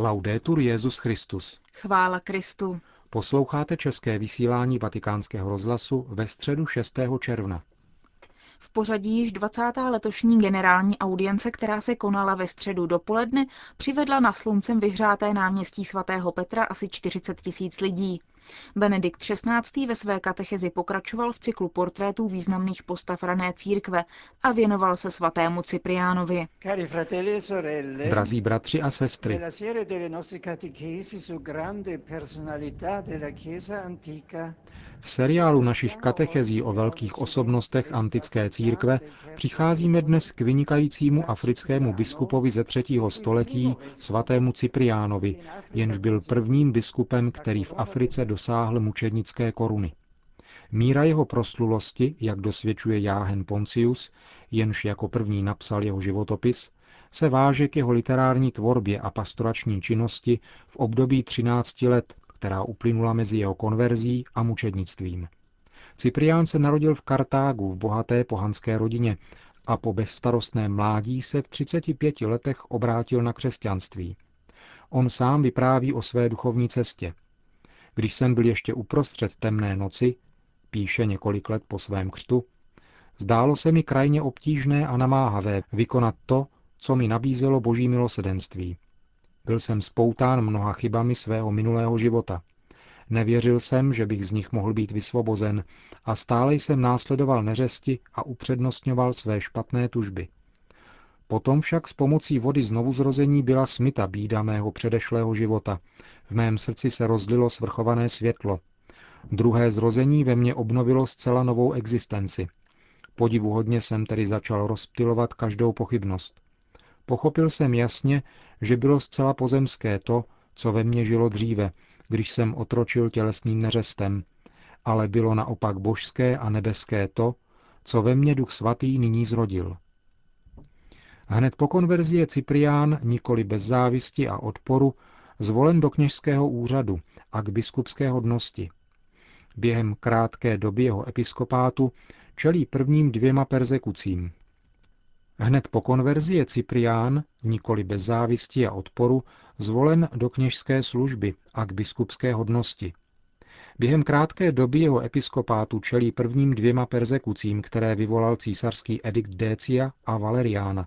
Laudetur Jesus Christus. Chvála Kristu. Posloucháte české vysílání Vatikánského rozhlasu ve středu 6. června. V pořadí již 20. letošní generální audience, která se konala ve středu dopoledne, přivedla na sluncem vyhřáté náměstí sv. Petra asi 40 000 lidí. Benedikt XVI. Ve své katechezi pokračoval v cyklu portrétů významných postav rané církve a věnoval se svatému Cypriánovi. Drazí bratři a sestry, v seriálu našich katechezí o velkých osobnostech antické církve přicházíme dnes k vynikajícímu africkému biskupovi ze 3. století, svatému Cypriánovi, jenž byl prvním biskupem, který v Africe dosáhl mučednické koruny. Míra jeho proslulosti, jak dosvědčuje Jáhen Poncius, jenž jako první napsal jeho životopis, se váže k jeho literární tvorbě a pastorační činnosti v období 13 let, která uplynula mezi jeho konverzí a mučednictvím. Cyprián se narodil v Kartágu v bohaté pohanské rodině a po bezstarostném mládí se v 35 letech obrátil na křesťanství. On sám vypráví o své duchovní cestě. Když jsem byl ještě uprostřed temné noci, píše několik let po svém křtu, zdálo se mi krajně obtížné a namáhavé vykonat to, co mi nabízelo boží milosedenství. Byl jsem spoután mnoha chybami svého minulého života. Nevěřil jsem, že bych z nich mohl být vysvobozen a stále jsem následoval neřesti a upřednostňoval své špatné tužby. Potom však s pomocí vody znovuzrození byla smyta bída mého předešlého života. V mém srdci se rozlilo svrchované světlo. Druhé zrození ve mně obnovilo zcela novou existenci. Podivuhodně jsem tedy začal rozptylovat každou pochybnost. Pochopil jsem jasně, že bylo zcela pozemské to, co ve mně žilo dříve, když jsem otročil tělesným neřestem, ale bylo naopak božské a nebeské to, co ve mně Duch Svatý nyní zrodil. Hned po konverzi je Cyprián, nikoli bez závisti a odporu, zvolen do kněžského úřadu a k biskupské hodnosti. Během krátké doby jeho episkopátu čelí prvním 2 perzekucím. Hned po konverzi je Cyprián, nikoli bez závisti a odporu, zvolen do kněžské služby a k biskupské hodnosti. Během krátké doby jeho episkopátu čelí prvním 2 perzekucím, které vyvolal císařský edikt Décia a Valeriana.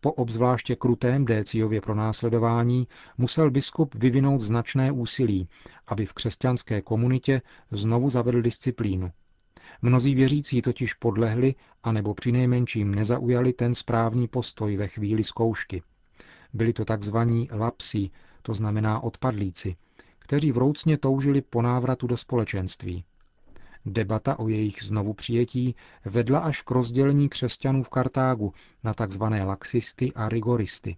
Po obzvláště krutém Déciově pronásledování musel biskup vyvinout značné úsilí, aby v křesťanské komunitě znovu zavedl disciplínu. Mnozí věřící totiž podlehli anebo přinejmenším nezaujali ten správný postoj ve chvíli zkoušky. Byli to takzvaní lapsi, to znamená odpadlíci, kteří vroucně toužili po návratu do společenství. Debata o jejich znovuprijetí vedla až k rozdělení křesťanů v Kartágu na tzv. Laxisty a rigoristy.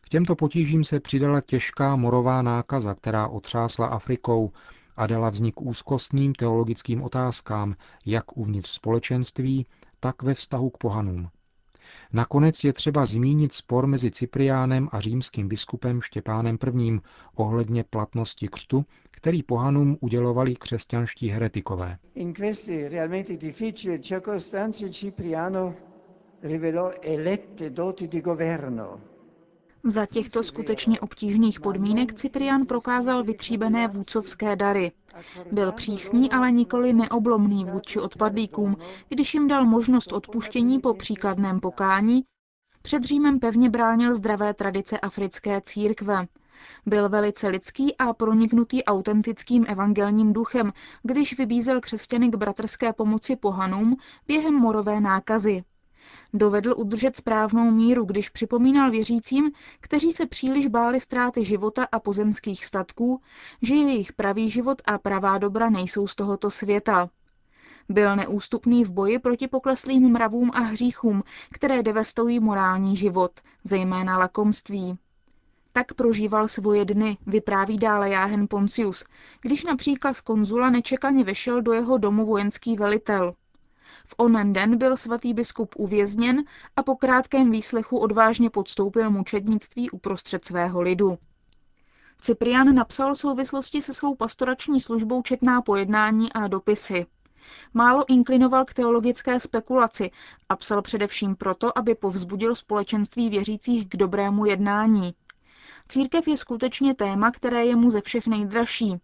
K těmto potížím se přidala těžká morová nákaza, která otřásla Afrikou a dala vznik úzkostným teologickým otázkám, jak uvnitř společenství, tak ve vztahu k pohanům. Nakonec je třeba zmínit spor mezi Cypriánem a římským biskupem Štěpánem I. ohledně platnosti křtu, který pohanům udělovali křesťanští heretikové. Za těchto skutečně obtížných podmínek Cyprián prokázal vytříbené vůdcovské dary. Byl přísný, ale nikoli neoblomný vůdči odpadlíkům, když jim dal možnost odpuštění po příkladném pokání, před Římem pevně bránil zdravé tradice africké církve. Byl velice lidský a proniknutý autentickým evangelním duchem, když vybízel křesťany k bratrské pomoci pohanům během morové nákazy. Dovedl udržet správnou míru, když připomínal věřícím, kteří se příliš báli ztráty života a pozemských statků, že jejich pravý život a pravá dobra nejsou z tohoto světa. Byl neústupný v boji proti pokleslým mravům a hříchům, které devastují morální život, zejména lakomství. Tak prožíval svoje dny, vypráví dále Jáhen Poncius, když například z konzula nečekaně vešel do jeho domu vojenský velitel. V onen den byl svatý biskup uvězněn a po krátkém výslechu odvážně podstoupil mučednictví uprostřed svého lidu. Cyprián napsal v souvislosti se svou pastorační službou četná pojednání a dopisy. Málo inklinoval k teologické spekulaci a psal především proto, aby povzbudil společenství věřících k dobrému jednání. Církev je skutečně téma, které je mu ze všech nejdražší.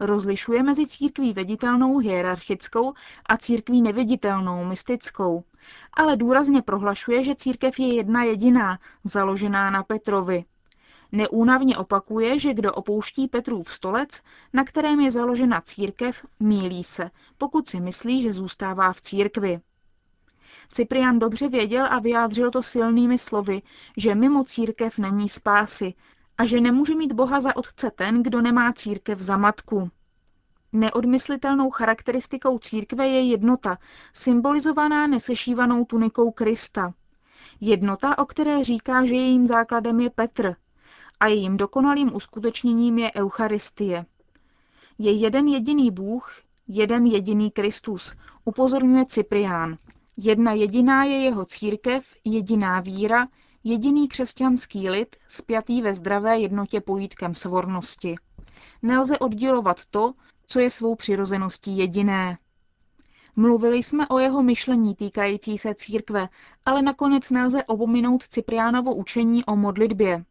Rozlišuje mezi církví viditelnou hierarchickou a církví neviditelnou mystickou. Ale důrazně prohlašuje, že církev je jedna jediná, založená na Petrovi. Neúnavně opakuje, že kdo opouští Petrův stolec, na kterém je založena církev, mýlí se, pokud si myslí, že zůstává v církvi. Cyprián dobře věděl a vyjádřil to silnými slovy, že mimo církev není spásy a že nemůže mít Boha za otce ten, kdo nemá církev za matku. Neodmyslitelnou charakteristikou církve je jednota, symbolizovaná nesešívanou tunikou Krista. Jednota, o které říká, že jejím základem je Petr a jejím dokonalým uskutečněním je Eucharistie. Je jeden jediný Bůh, jeden jediný Kristus, upozorňuje Cyprián. Jedna jediná je jeho církev, jediná víra, jediný křesťanský lid, spjatý ve zdravé jednotě pojítkem svornosti. Nelze oddělovat to, co je svou přirozeností jediné. Mluvili jsme o jeho myšlení týkající se církve, ale nakonec nelze opominout Cypriánovo učení o modlitbě.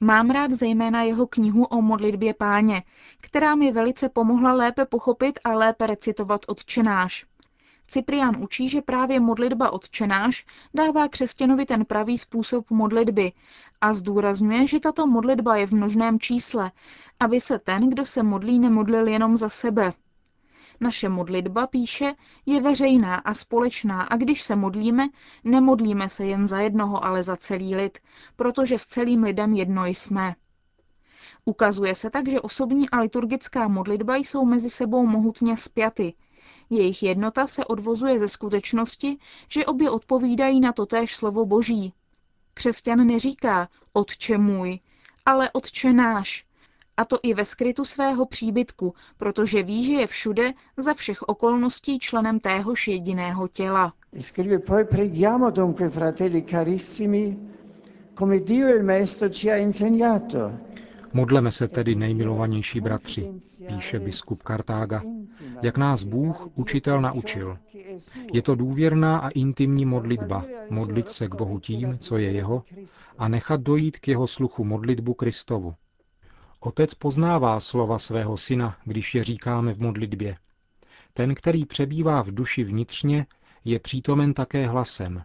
Mám rád zejména jeho knihu o modlitbě Páně, která mi velice pomohla lépe pochopit a lépe recitovat Otčenáš. Cyprián učí, že právě modlitba Otčenáš dává křesťanovi ten pravý způsob modlitby a zdůrazňuje, že tato modlitba je v množném čísle, aby se ten, kdo se modlí, nemodlil jenom za sebe. Naše modlitba, píše, je veřejná a společná a když se modlíme, nemodlíme se jen za jednoho, ale za celý lid, protože s celým lidem jedno jsme. Ukazuje se tak, že osobní a liturgická modlitba jsou mezi sebou mohutně spjaty. Jejich jednota se odvozuje ze skutečnosti, že obě odpovídají na totéž slovo Boží. Křesťan neříká Otče můj, ale Otče náš. A to i ve skrytu svého příbytku, protože ví, že je všude za všech okolností členem téhož jediného těla. Modleme se tedy, nejmilovanější bratři, píše biskup Kartága, jak nás Bůh, učitel, naučil. Je to důvěrná a intimní modlitba, modlit se k Bohu tím, co je jeho, a nechat dojít k jeho sluchu modlitbu Kristovu. Otec poznává slova svého syna, když je říkáme v modlitbě. Ten, který přebývá v duši vnitřně, je přítomen také hlasem.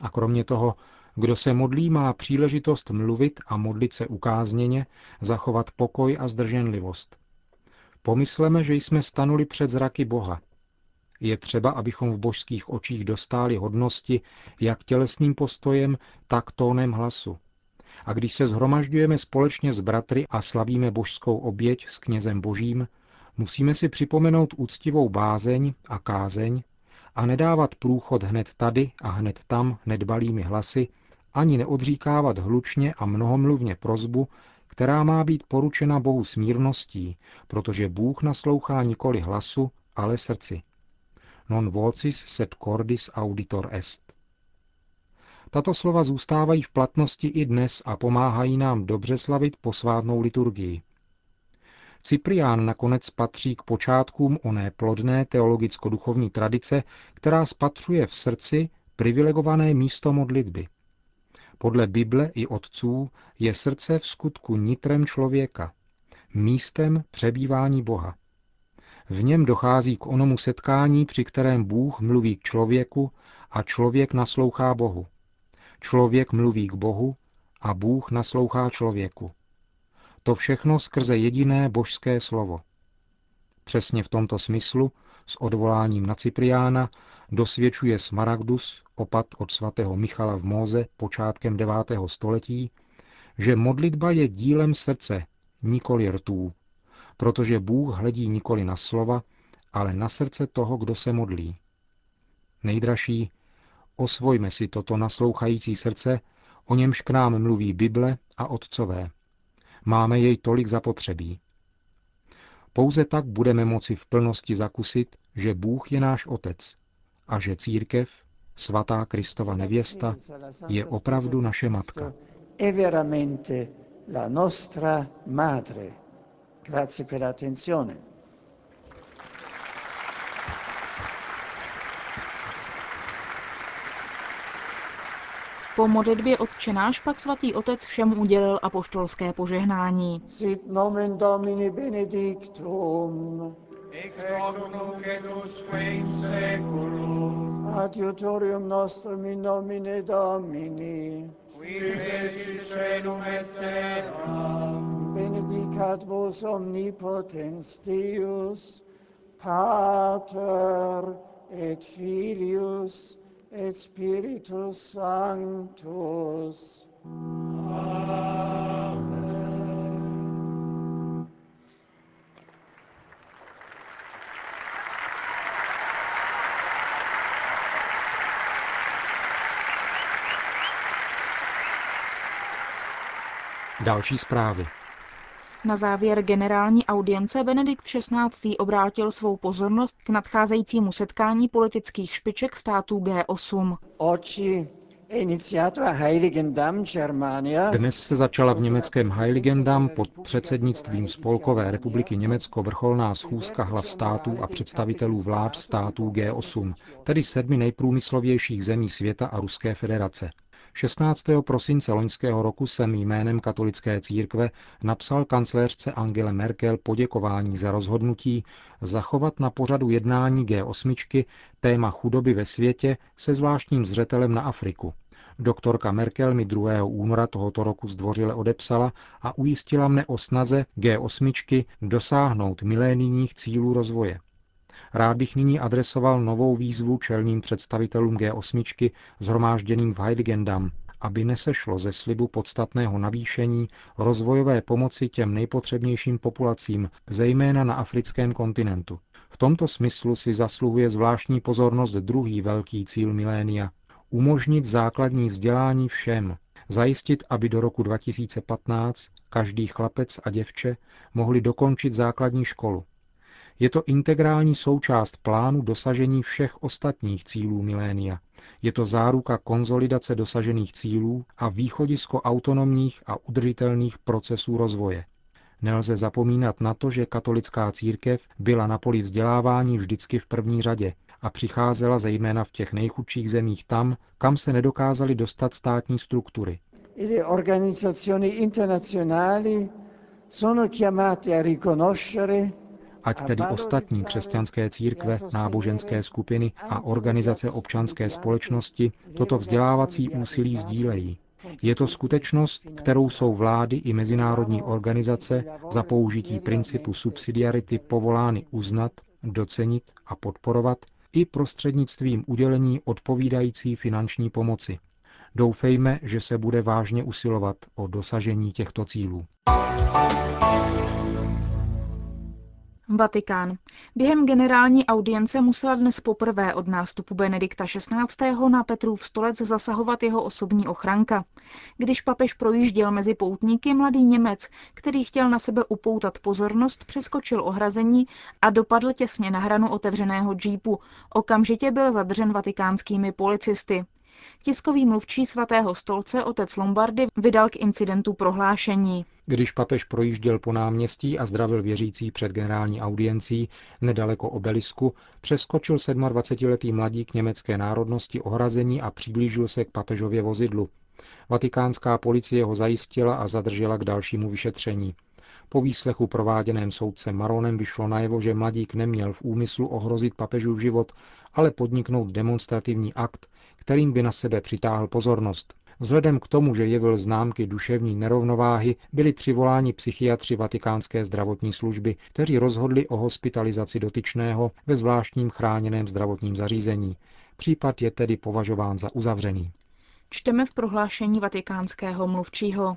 A kromě toho, kdo se modlí, má příležitost mluvit a modlit se ukázněně, zachovat pokoj a zdrženlivost. Pomysleme, že jsme stanuli před zraky Boha. Je třeba, abychom v božských očích dostáli hodnosti jak tělesným postojem, tak tónem hlasu. A když se shromažďujeme společně s bratry a slavíme božskou oběť s knězem Božím, musíme si připomenout úctivou bázeň a kázeň a nedávat průchod hned tady a hned tam nedbalými hlasy, ani neodříkávat hlučně a mnohomluvně prozbu, která má být poručena Bohu smírností, protože Bůh naslouchá nikoli hlasu, ale srdci. Non vocis sed cordis auditor est. Tato slova zůstávají v platnosti i dnes a pomáhají nám dobře slavit posvátnou liturgii. Cyprián nakonec patří k počátkům oné plodné teologicko-duchovní tradice, která spatřuje v srdci privilegované místo modlitby. Podle Bible i otců je srdce v skutku nitrem člověka, místem přebývání Boha. V něm dochází k onomu setkání, při kterém Bůh mluví k člověku a člověk naslouchá Bohu. Člověk mluví k Bohu a Bůh naslouchá člověku. To všechno skrze jediné božské slovo. Přesně v tomto smyslu, s odvoláním na Cypriána, dosvědčuje Smaragdus, opat od svatého Michala v Móze počátkem 9. století, že modlitba je dílem srdce, nikoli rtů, protože Bůh hledí nikoli na slova, ale na srdce toho, kdo se modlí. Nejdražší, osvojme si toto naslouchající srdce, o němž k nám mluví Bible a otcové. Máme jej tolik zapotřebí. Pouze tak budeme moci v plnosti zakusit, že Bůh je náš Otec a že církev, svatá Kristova nevěsta, je opravdu naše matka. Po modlitbě Otčenáš pak svatý otec všem udělil apoštolské požehnání. Sit nomen Domini benedictum. Adiutorium nostrum in nomine Domini. Benedicat vos omnipotens Deus, Pater et Filius et Spiritus Sanctus. Amen. Další zprávy. Na závěr generální audience Benedikt XVI. Obrátil svou pozornost k nadcházejícímu setkání politických špiček států G8. Dnes se začala v německém Heiligendamm pod předsednictvím Spolkové republiky Německo vrcholná schůzka hlav států a představitelů vlád států G8, tedy 7 nejprůmyslovějších zemí světa a Ruské federace. 16. prosince loňského roku jsem jménem katolické církve napsal kancléřce Angele Merkel poděkování za rozhodnutí zachovat na pořadu jednání G8 téma chudoby ve světě se zvláštním zřetelem na Afriku. Doktorka Merkel mi 2. února tohoto roku zdvořile odepsala a ujistila mne o snaze G8 dosáhnout milénijních cílů rozvoje. Rád bych nyní adresoval novou výzvu čelným představitelům G8 shromážděným v Heiligendamm, aby nesešlo ze slibu podstatného navýšení rozvojové pomoci těm nejpotřebnějším populacím, zejména na africkém kontinentu. V tomto smyslu si zasluhuje zvláštní pozornost druhý velký cíl milénia – umožnit základní vzdělání všem, zajistit, aby do roku 2015 každý chlapec a děvče mohli dokončit základní školu. Je to integrální součást plánu dosažení všech ostatních cílů milénia. Je to záruka konsolidace dosažených cílů a východisko autonomních a udržitelných procesů rozvoje. Nelze zapomínat na to, že katolická církev byla na poli vzdělávání vždycky v první řadě a přicházela zejména v těch nejchudších zemích tam, kam se nedokázaly dostat státní struktury. Organizace internacionály jsou chiamate a riconoscere. Ať tedy ostatní křesťanské církve, náboženské skupiny a organizace občanské společnosti toto vzdělávací úsilí sdílejí. Je to skutečnost, kterou jsou vlády i mezinárodní organizace za použití principu subsidiarity povolány uznat, docenit a podporovat i prostřednictvím udělení odpovídající finanční pomoci. Doufejme, že se bude vážně usilovat o dosažení těchto cílů. Vatikán. Během generální audience musela dnes poprvé od nástupu Benedikta XVI. Na Petrův stolec zasahovat jeho osobní ochranka. Když papež projížděl mezi poutníky, mladý Němec, který chtěl na sebe upoutat pozornost, přeskočil ohrazení a dopadl těsně na hranu otevřeného džípu. Okamžitě byl zadržen vatikánskými policisty. Tiskový mluvčí svatého stolce otec Lombardi vydal k incidentu prohlášení. Když papež projížděl po náměstí a zdravil věřící před generální audiencí nedaleko obelisku, přeskočil 27-letý mladík německé národnosti ohrazení a přiblížil se k papežově vozidlu. Vatikánská policie ho zajistila a zadržela k dalšímu vyšetření. Po výslechu prováděném soudcem Maronem vyšlo najevo, že mladík neměl v úmyslu ohrozit papežův život, ale podniknout demonstrativní akt, kterým by na sebe přitáhl pozornost. Vzhledem k tomu, že jevil známky duševní nerovnováhy, byli přivoláni psychiatři Vatikánské zdravotní služby, kteří rozhodli o hospitalizaci dotyčného ve zvláštním chráněném zdravotním zařízení. Případ je tedy považován za uzavřený. Čteme v prohlášení vatikánského mluvčího.